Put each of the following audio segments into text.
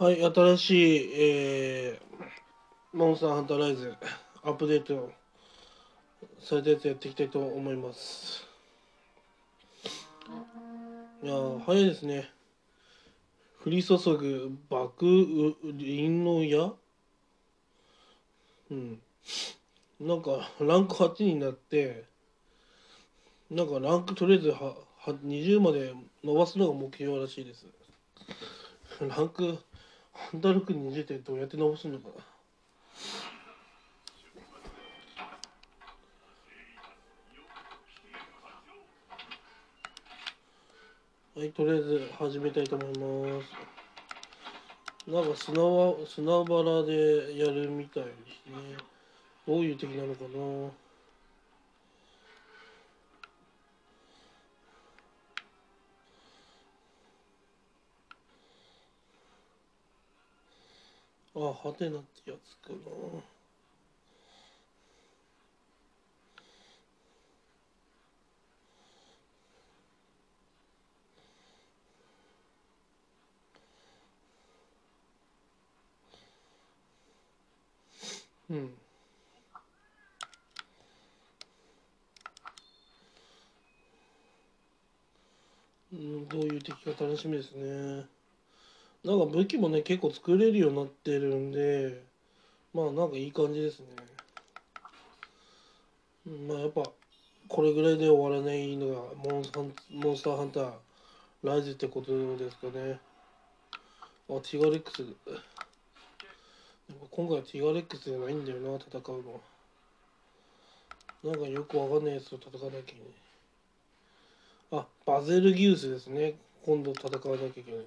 はい、新しい、モンスターハンターライズアップデートされたやつやっていきたいと思います。いや早いですね。降り注ぐ爆鱗の矢。なんかランク8になって、なんかランクとりあえず20まで伸ばすのが目標らしいです。ランクハンタールク20ってどうやって伸ばすのかな。はい、とりあえず始めたいと思います。なんか砂原でやるみたいですね。どういう敵なのかな。あ、ハテナってやつかな。どういう敵か楽しみですね。なんか武器もね結構作れるようになってるんで、まあなんかいい感じですね。まあやっぱこれぐらいで終わらないのがモンスターハンターライズってことですかね。あ、ティガレックス。今回はティガレックスじゃないんだよな、戦うの。なんかよくわかんないやつと戦わなきゃいけない。あ、バゼルギウスですね。今度戦わなきゃいけない。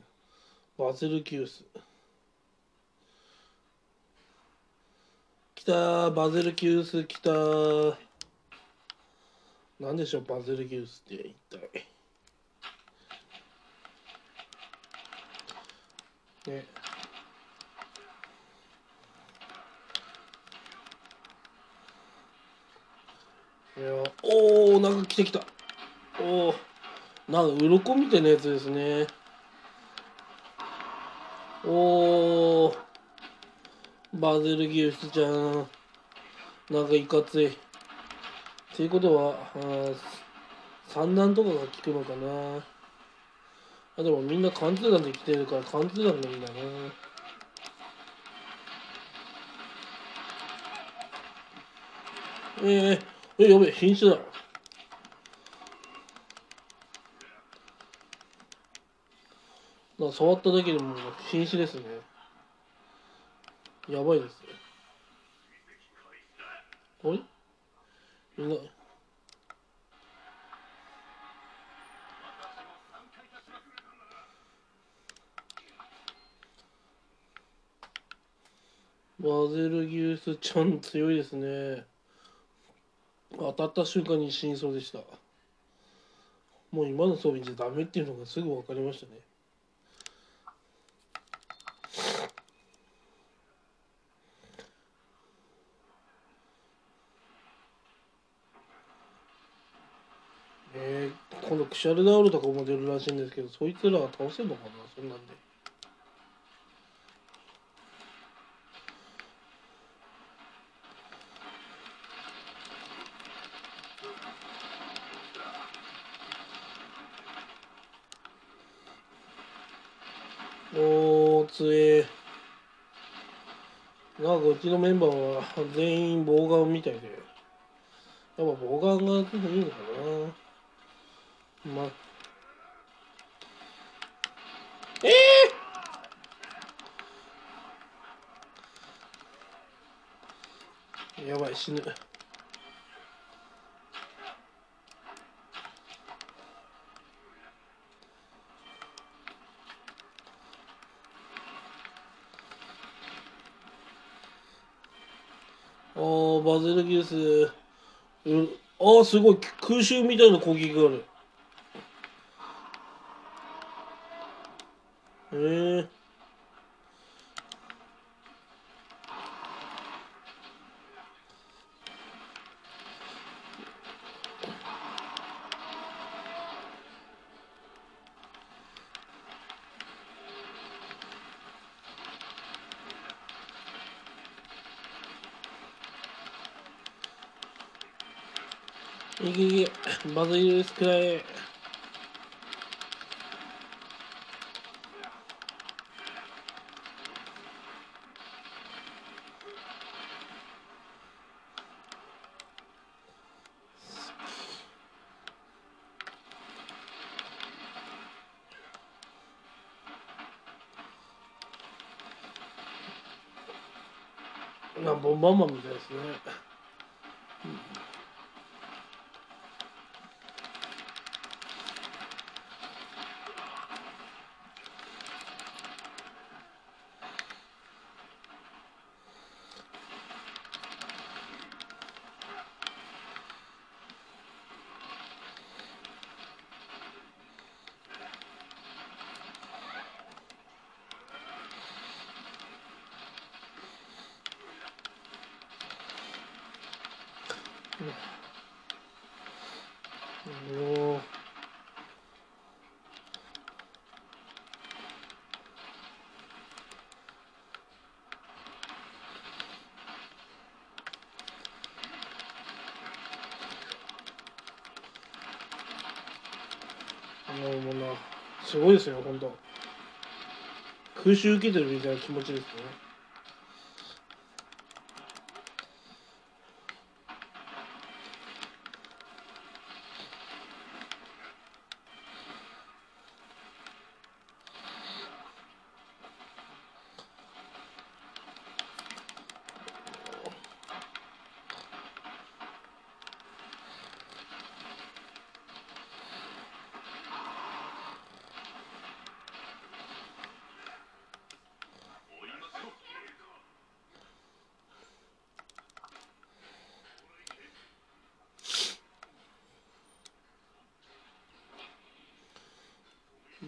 バゼルギウス。きたー、バゼルギウスきたー。なんでしょう、バゼルギウスって一体。ね。おお、なんか来てきた。おお、なんか鱗みたいなやつですね。おお、バゼルギウスちゃん、なんかいかつい。っていうことは産卵とかが効くのかな。あ、でもみんな貫通弾で来てるから貫通弾がいいんだね。やべえ、瀕死だ。触っただけでも瀕死ですね。やばいですね。あれ？みんな。バゼルギウスちゃん強いですね。当たった瞬間に死にそうでした。もう今の装備じゃダメっていうのがすぐ分かりましたね。今度クシャルダウルとかも出るらしいんですけど、そいつらは倒せるのかな、そんなんで。なんかうちのメンバーは全員ボウガンみたいで、やっぱボウガンがいいのかな。まあやばい、死ぬ。バゼルギウス、ああすごい、空襲みたいな攻撃がある。いい、まずいですくらい。なんかボンバーマンみたいですね。もうな、すごいですよ、本当。空襲受けてるみたいな気持ちですね。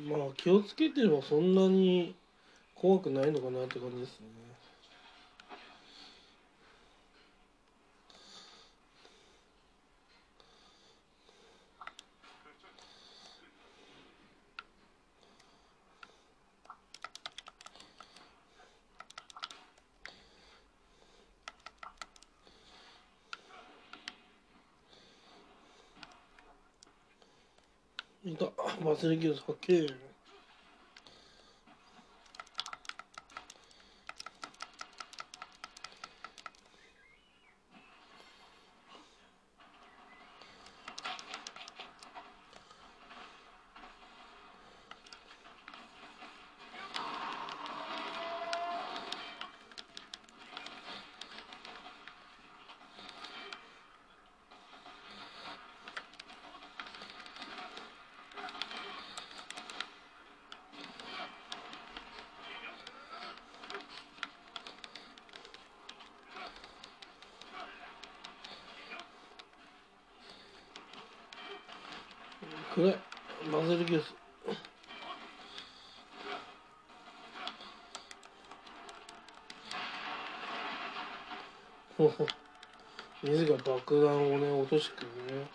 まあ気をつけてればそんなに怖くないのかなって感じですね。いた、祭り牛さっけー。暗い、混ぜる気です。ほほ、自ら爆弾をね、落としてくるね。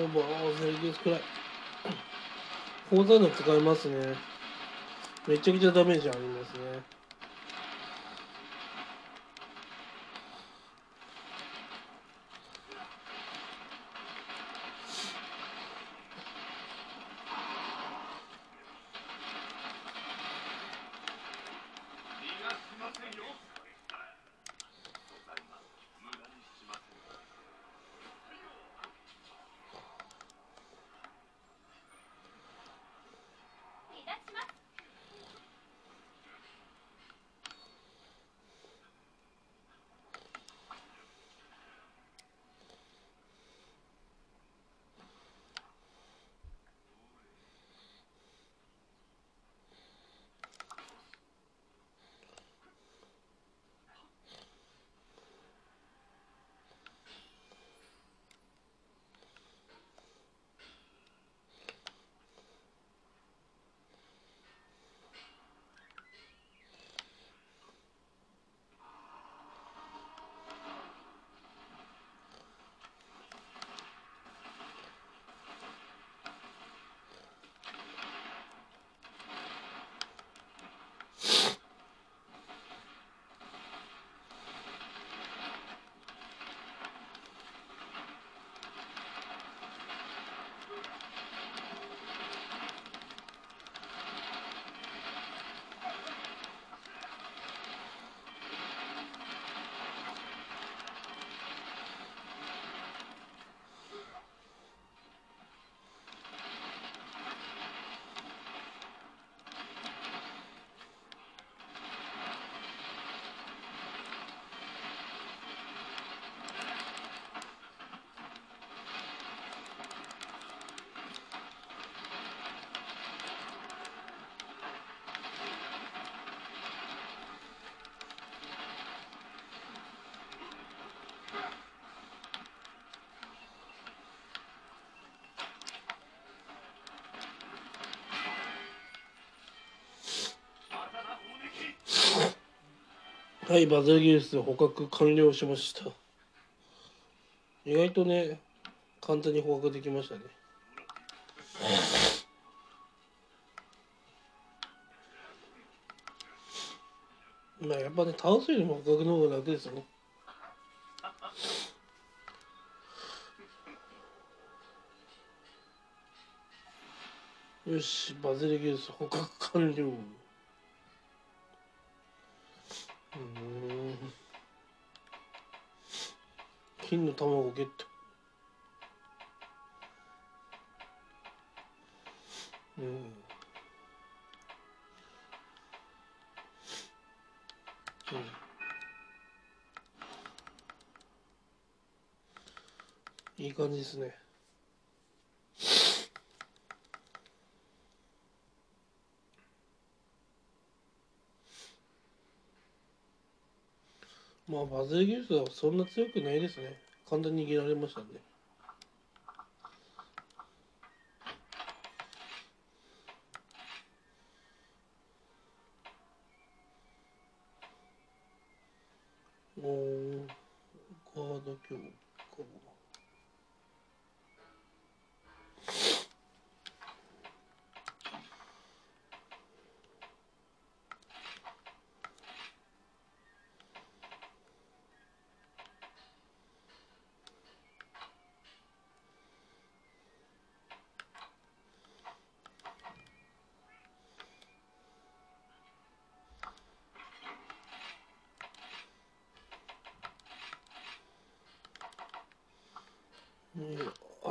もう、セリギウスくらい。砲弾使いますね。めちゃくちゃダメージありますね。はい、バズルギウス捕獲完了しました。意外とね、簡単に捕獲できましたね。まあやっぱね、倒すよりも捕獲の方が楽ですよね。よし、バズルギウス捕獲完了。金の卵をゲット。いい感じですね。まあバズルギウスはそんな強くないですね。簡単に逃げられましたね。おー、ガード強化。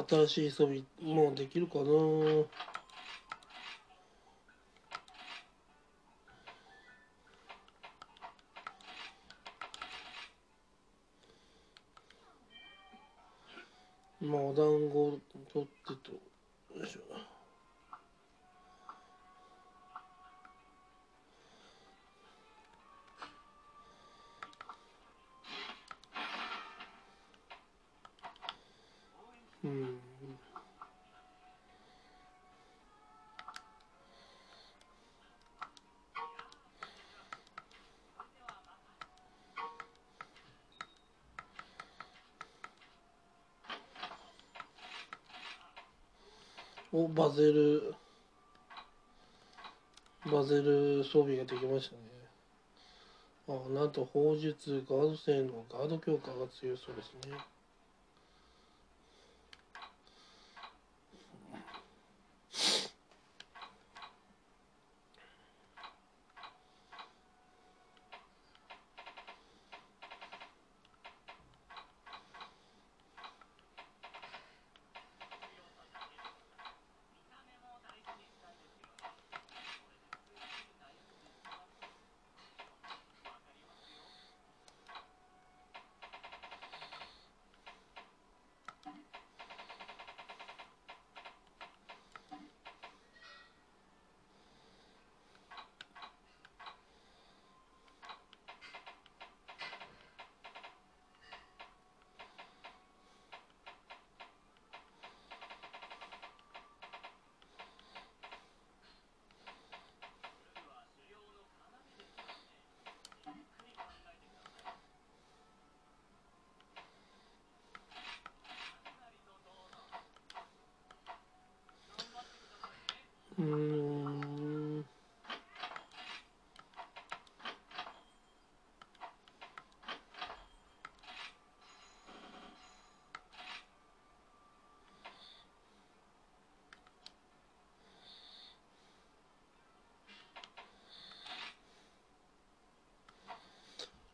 新しい装備もうできるかな。まあお団子を取ってと、よいしょ。お、バズルバゼル装備ができましたね。あ、なんと砲術ガード性能ガード強化が強そうですね。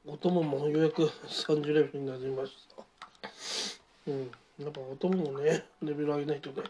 お供もようやく30レベルになりました。うん、なんかお供もね、レベル上げないとね。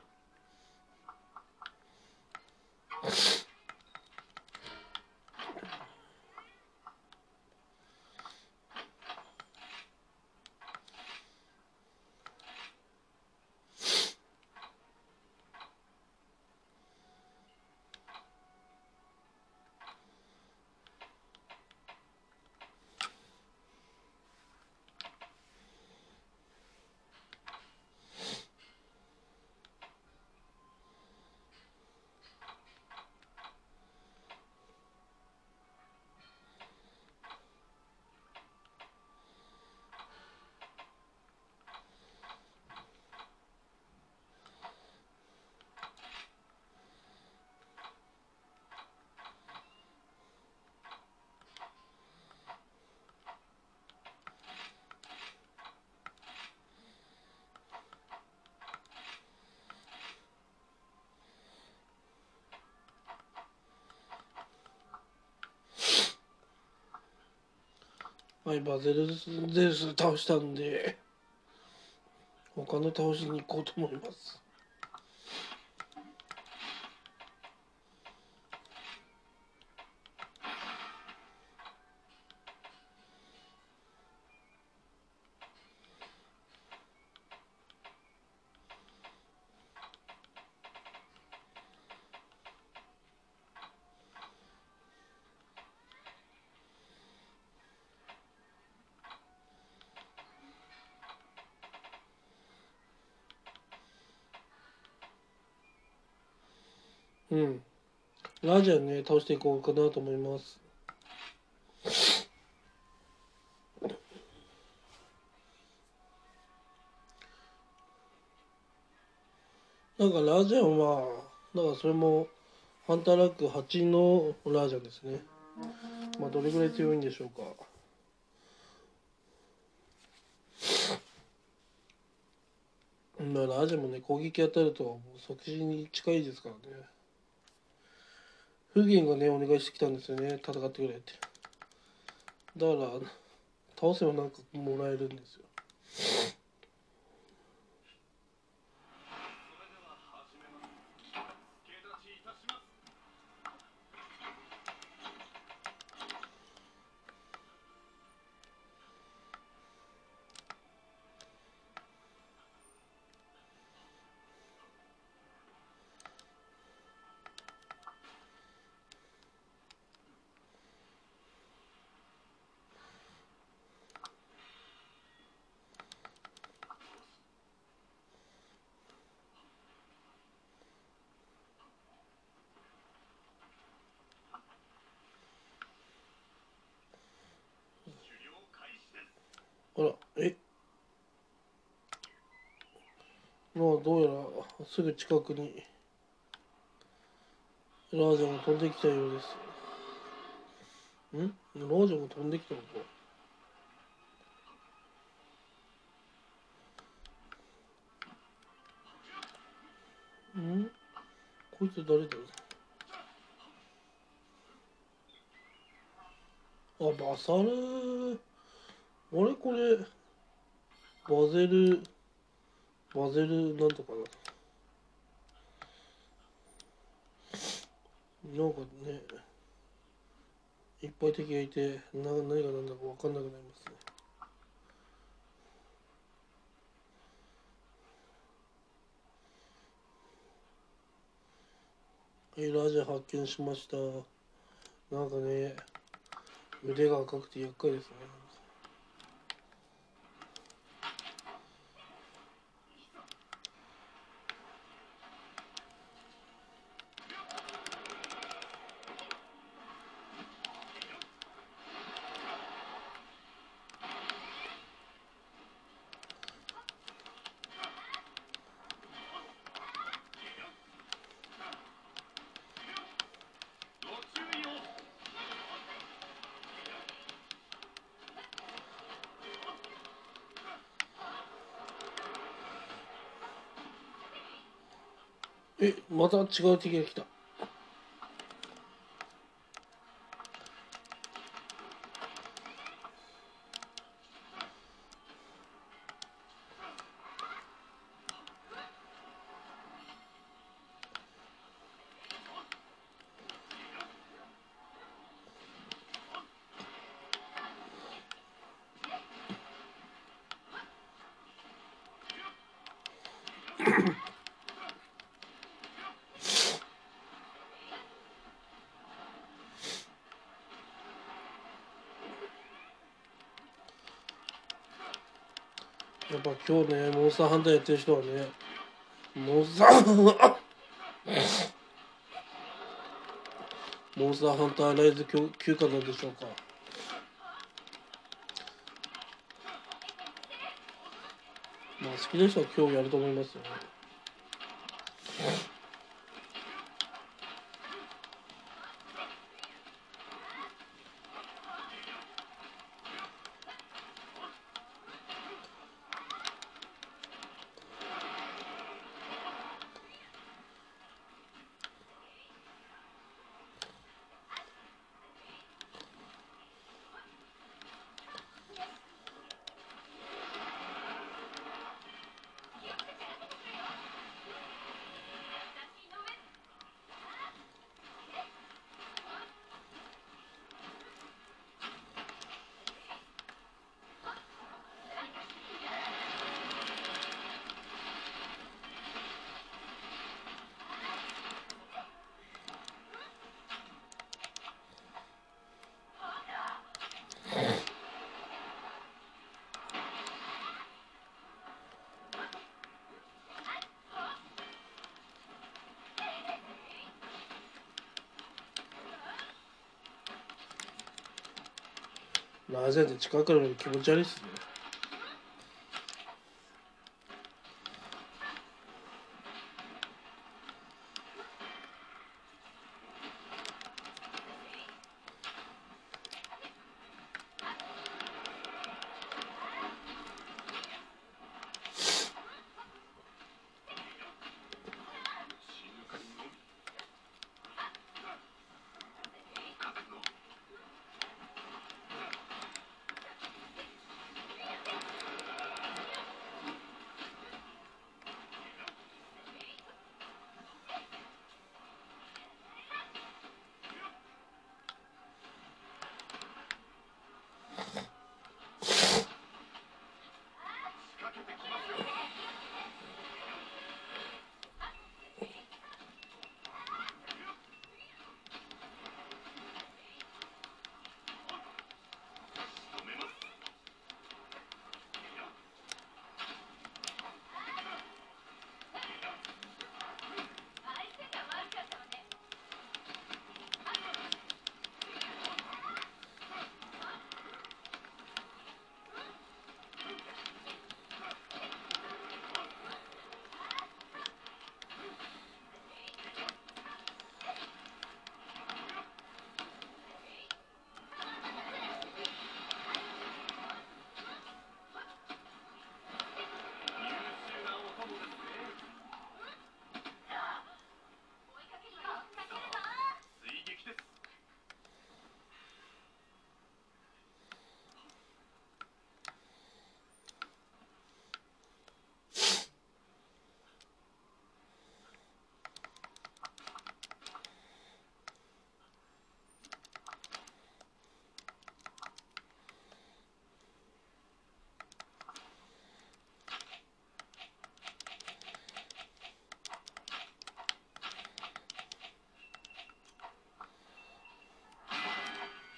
はい、バゼルゼウス倒したんで他の倒しに行こうと思います。うん、ラジャンね倒していこうかなと思います。なんかラジャンはなんかそれもハンターラック8のラジャンですね。まあどれぐらい強いんでしょうか。まあラジャンもね攻撃当たると即死に近いですからね。フゲンがねお願いしてきたんですよね、戦ってくれって。だから倒せばなんかもらえるんですよ。あら、まあどうやらすぐ近くにラージャも飛んできたようです。ラージャも飛んできたのか。こいつ誰だろう。あ、バサル。あれこれバゼル、バゼルなんとかな。なんかね、いっぱい敵がいて、何が何だか分かんなくなりますね。ラジャ発見しました。なんかね、腕が赤くて厄介ですね。また違う敵が来た。やっぱ今日ね、モンスターハンターやってる人はね、モンスターハンターライズ休暇なんでしょうか。まあ好きな人は今日やると思いますよね。ラジャって近くなるの気持ち悪いっすね。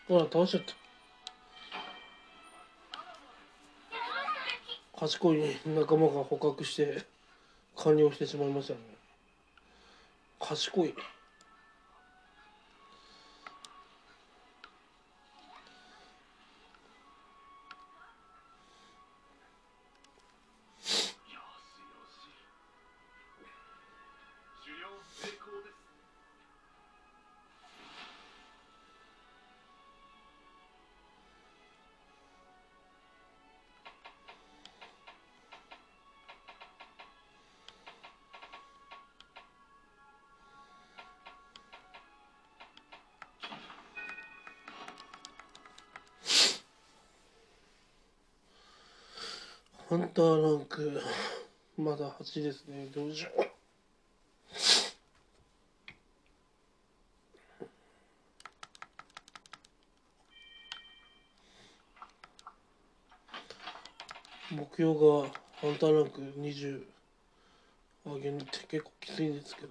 ほら倒しちゃった。賢い仲間が捕獲して完了してしまいましたね。賢い。ハンターランクまだ8ですね。どうしよう。目標がハンターランク20上げるって結構きついんですけど。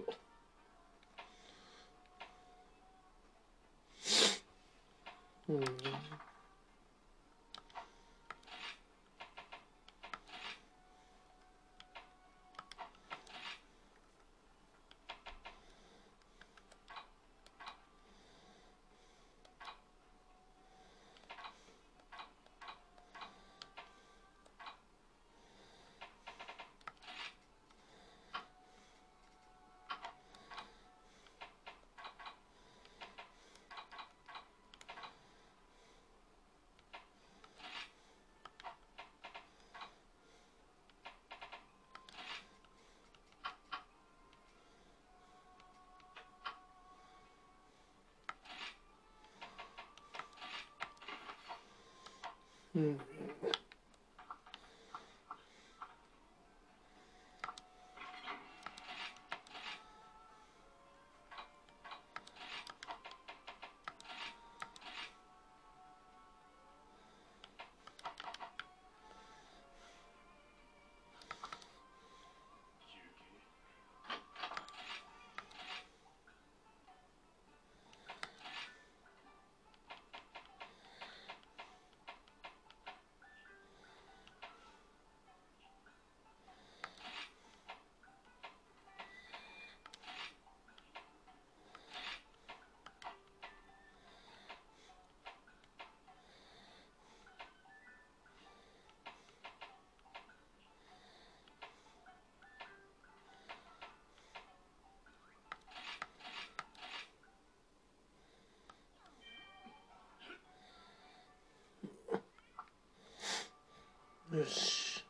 よし。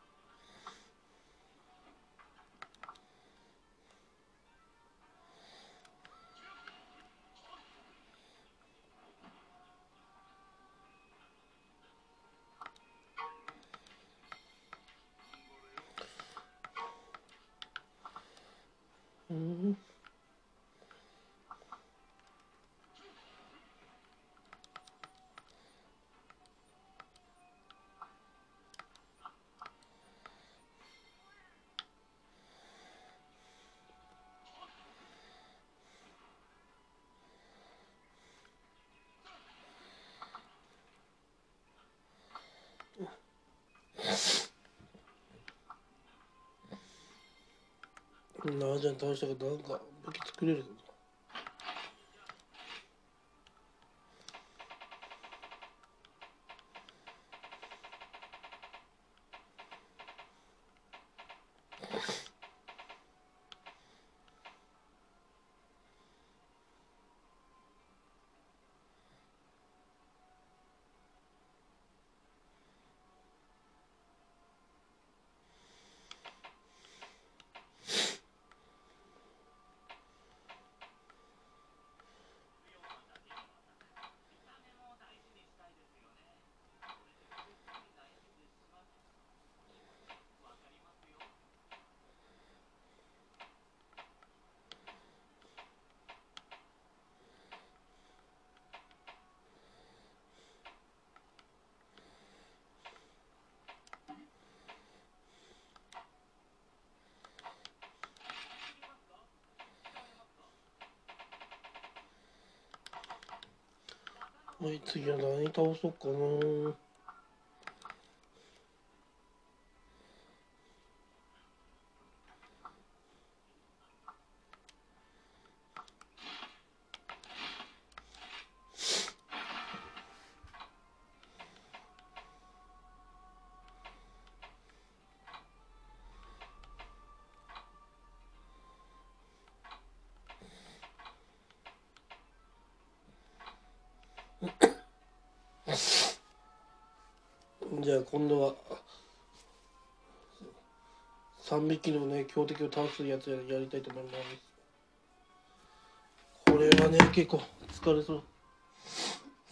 うん。なあちゃん倒したからなんか武器作れるのか。はい、次は何倒そうかな。じゃあ今度は3匹のね強敵を倒すやつやりたいと思います。これはね結構疲れそう。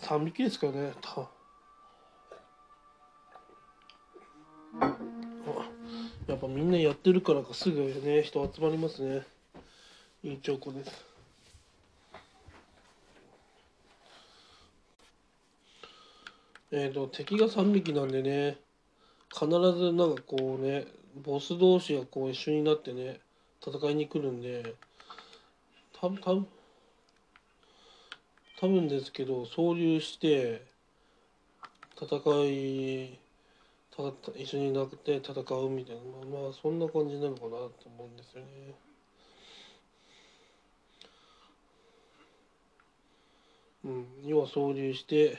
3匹ですからね。やっぱみんなやってるからかすぐね人集まりますね。いい兆候です。敵が3匹なんでね、必ずなんかこうねボス同士がこう一緒になってね戦いに来るんで、多分ですけど総流して一緒になって戦うみたいな、まあそんな感じなのかなと思うんですよね。うん、要は総流して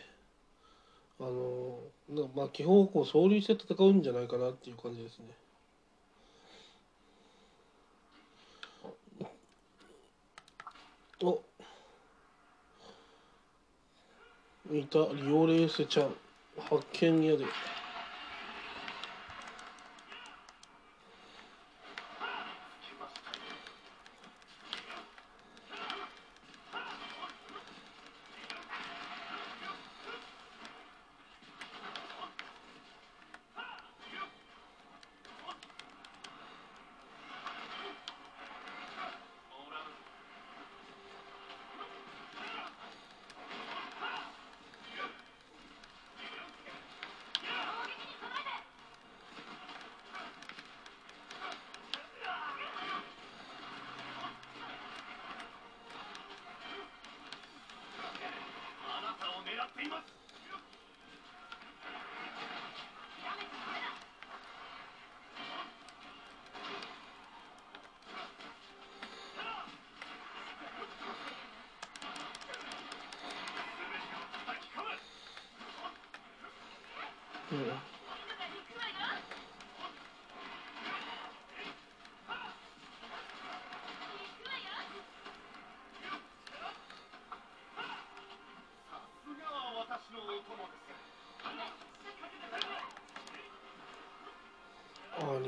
まあ基本こう総流して戦うんじゃないかなっていう感じですね。お、いたリオレースちゃん発見やで。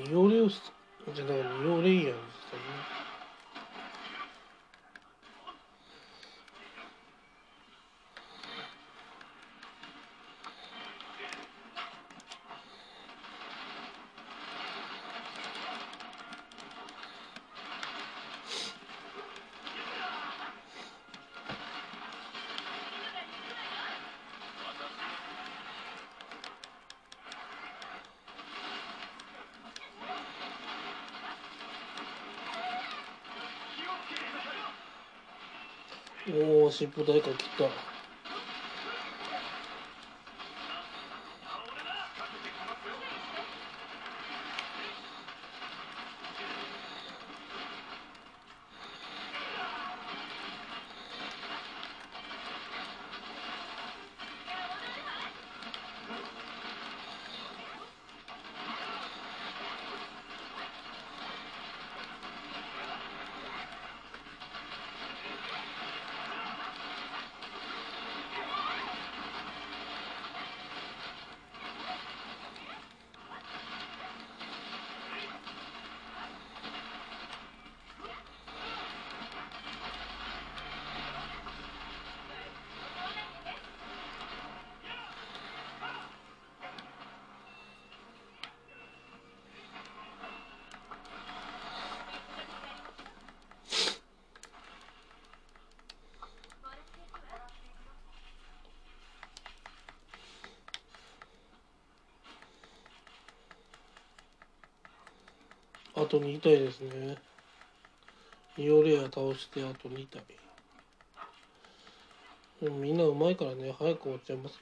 リオレオスじゃない、リオレイヤーでしたね。おー、尻尾誰か切った。あと2体ですね。リオレア倒してあと2体。みんなうまいからね、早く終わっちゃいますね。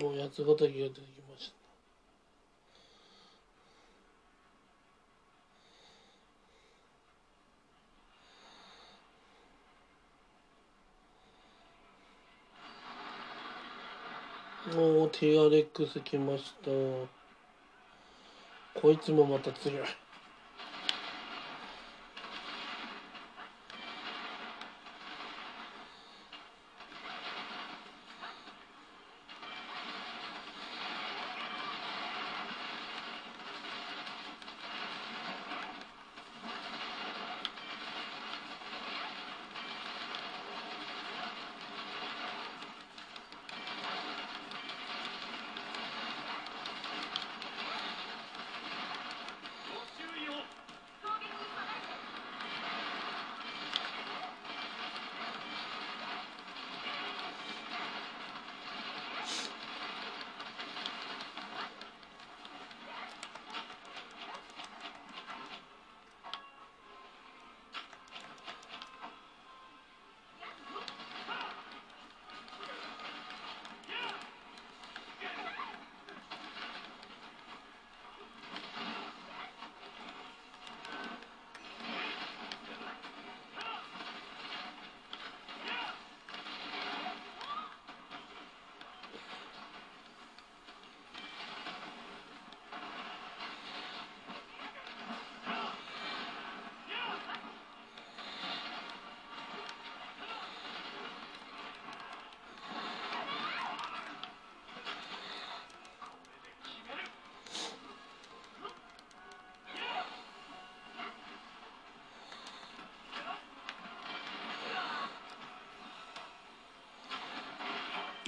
もう八つごときが出てきました。おー、TRX 来ました。こいつもまた強い。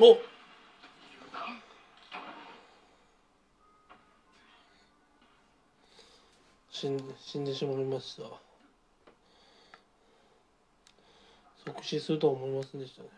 お、死んでしまいました。即死するとは思いませんでしたね。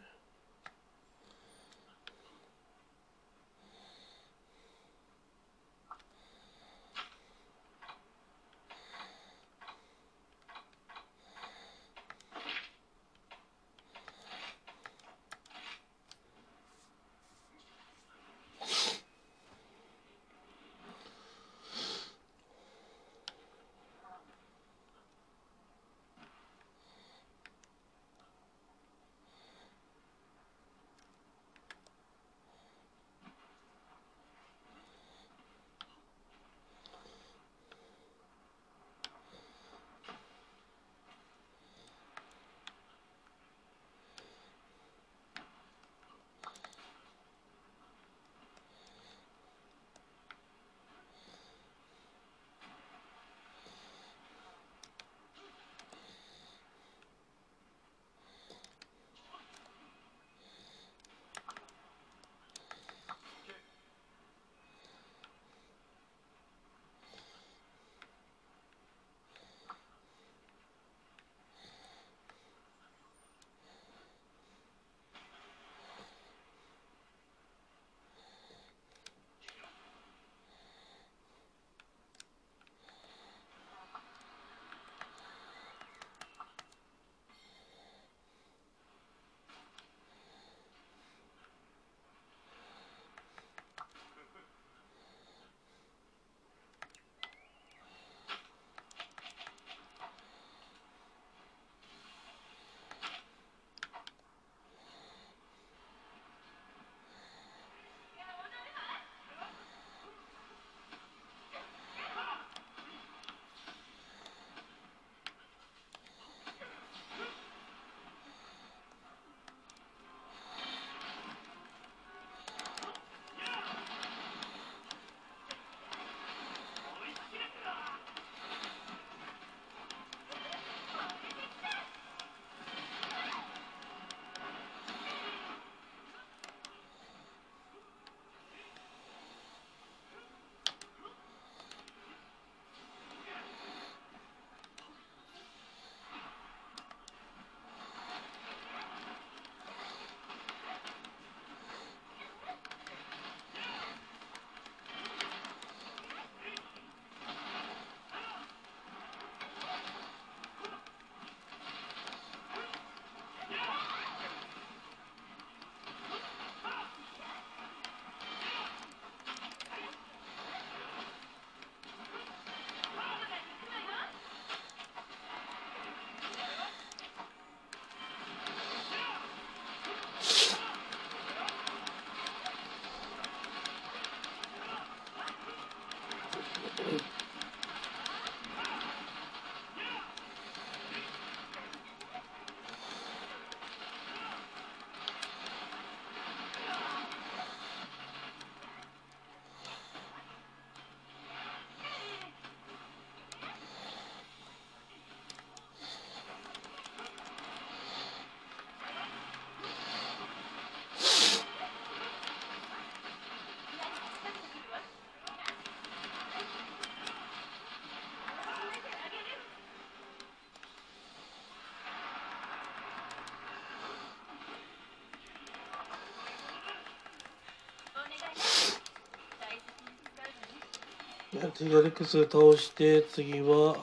次はレックス倒して、次は、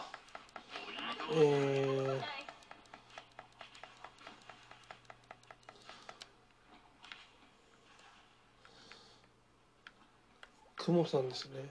クモさんですね。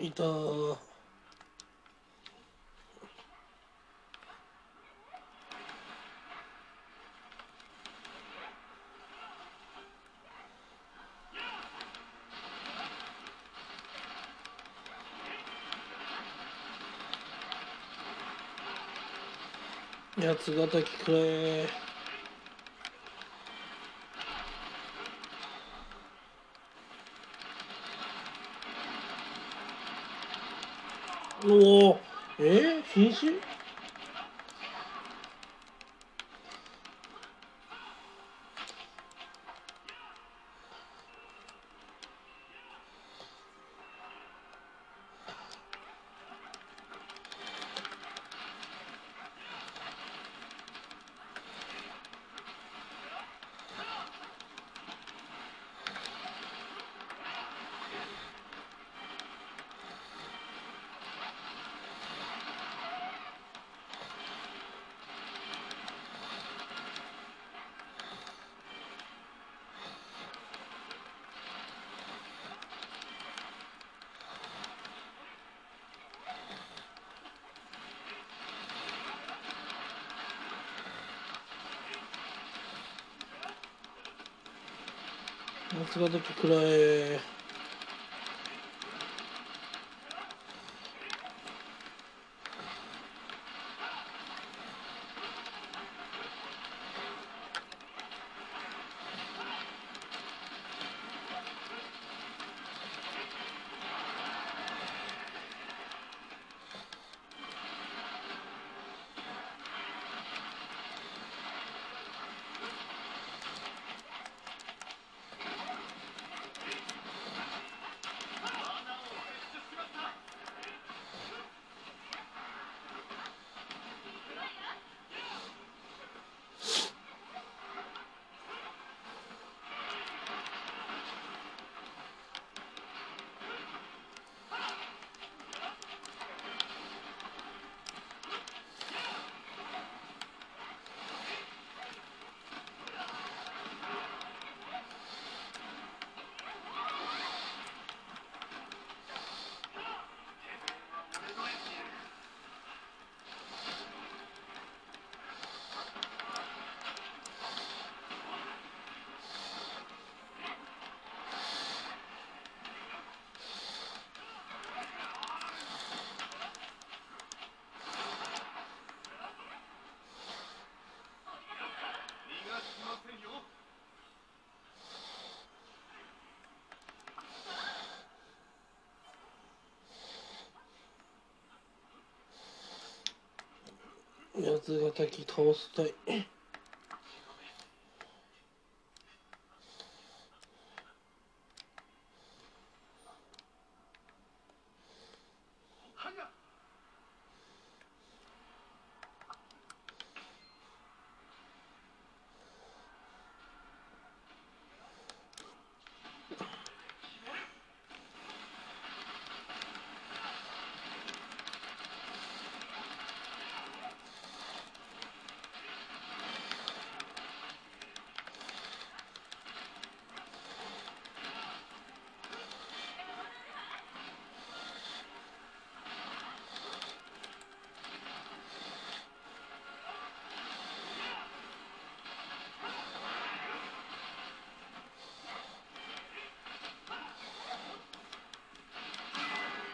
いたー。八ヶ岳くらえ。おお、瀕死？夏が時くらえ。八ヶ岳倒したい。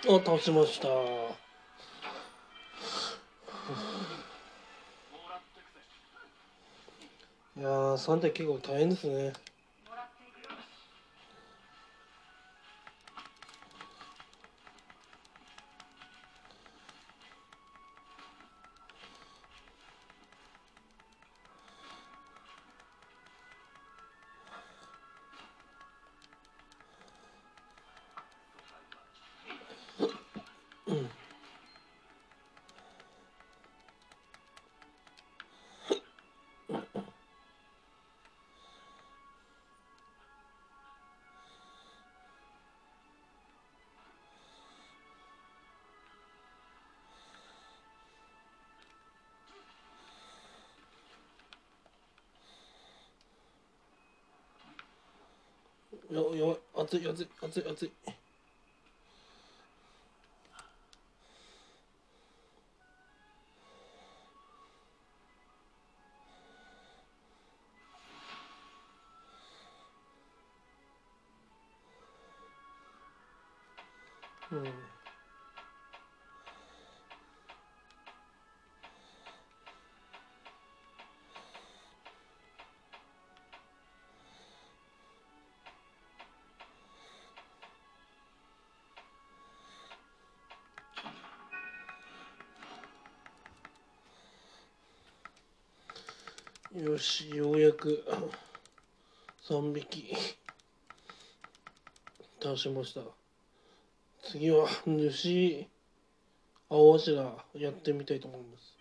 あ、倒しました。いやー、3体結構大変ですね。やばい、熱い。よし、ようやく3匹倒しました。次は主青柱やってみたいと思います。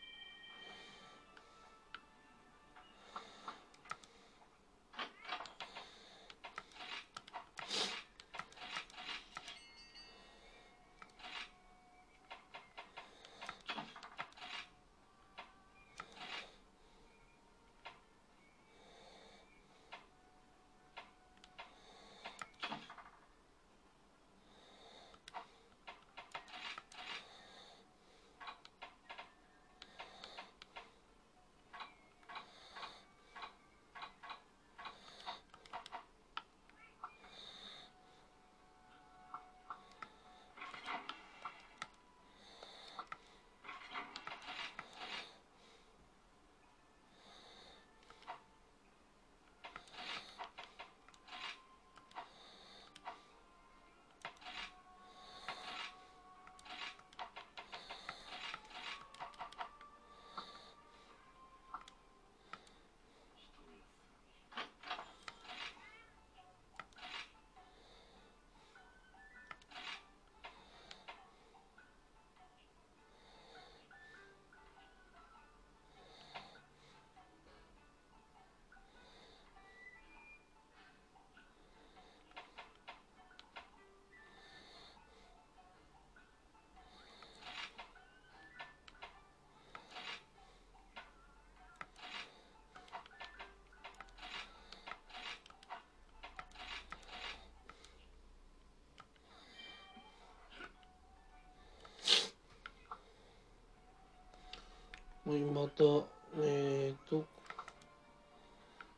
また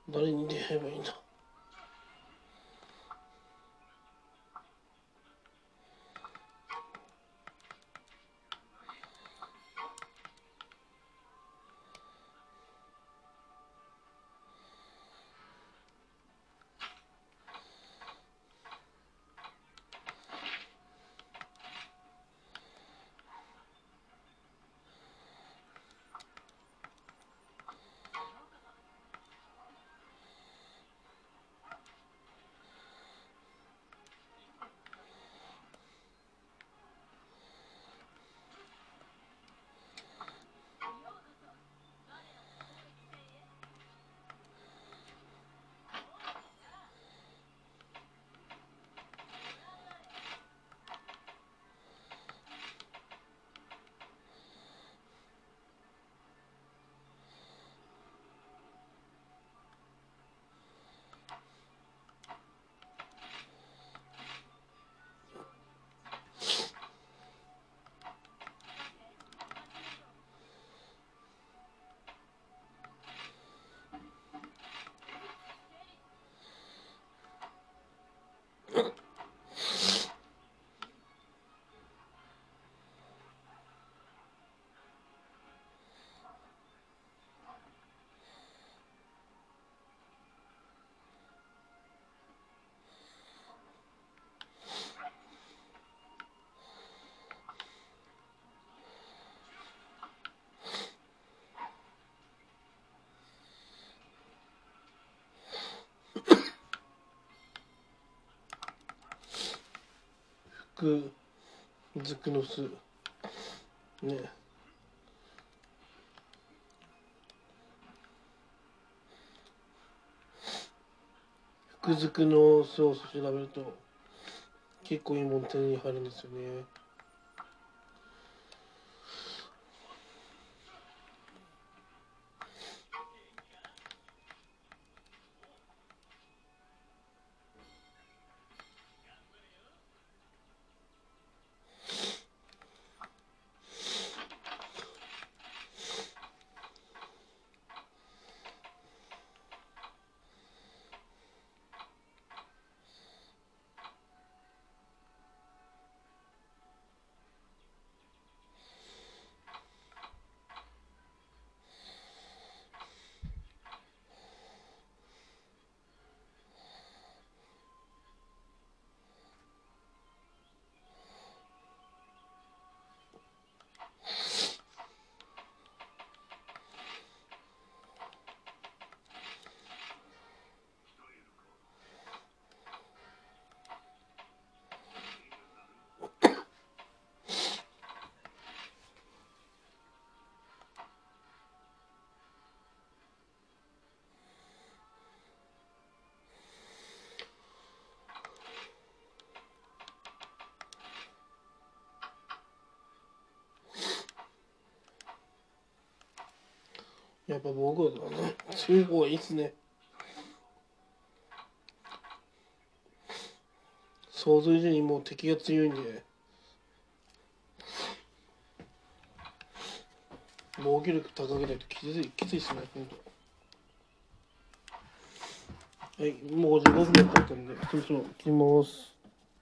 誰に出会えばいいんだ。ずくの巣ね。福ずくの巣を調べると結構いいもの手に入るんですよね。やっぱ僕はね、強い方がいいっすね。想像以上にもう敵が強いんで、防御力高けないときついっすね、ほんと。はい、もう15分経ったんで、そろそろ切ります。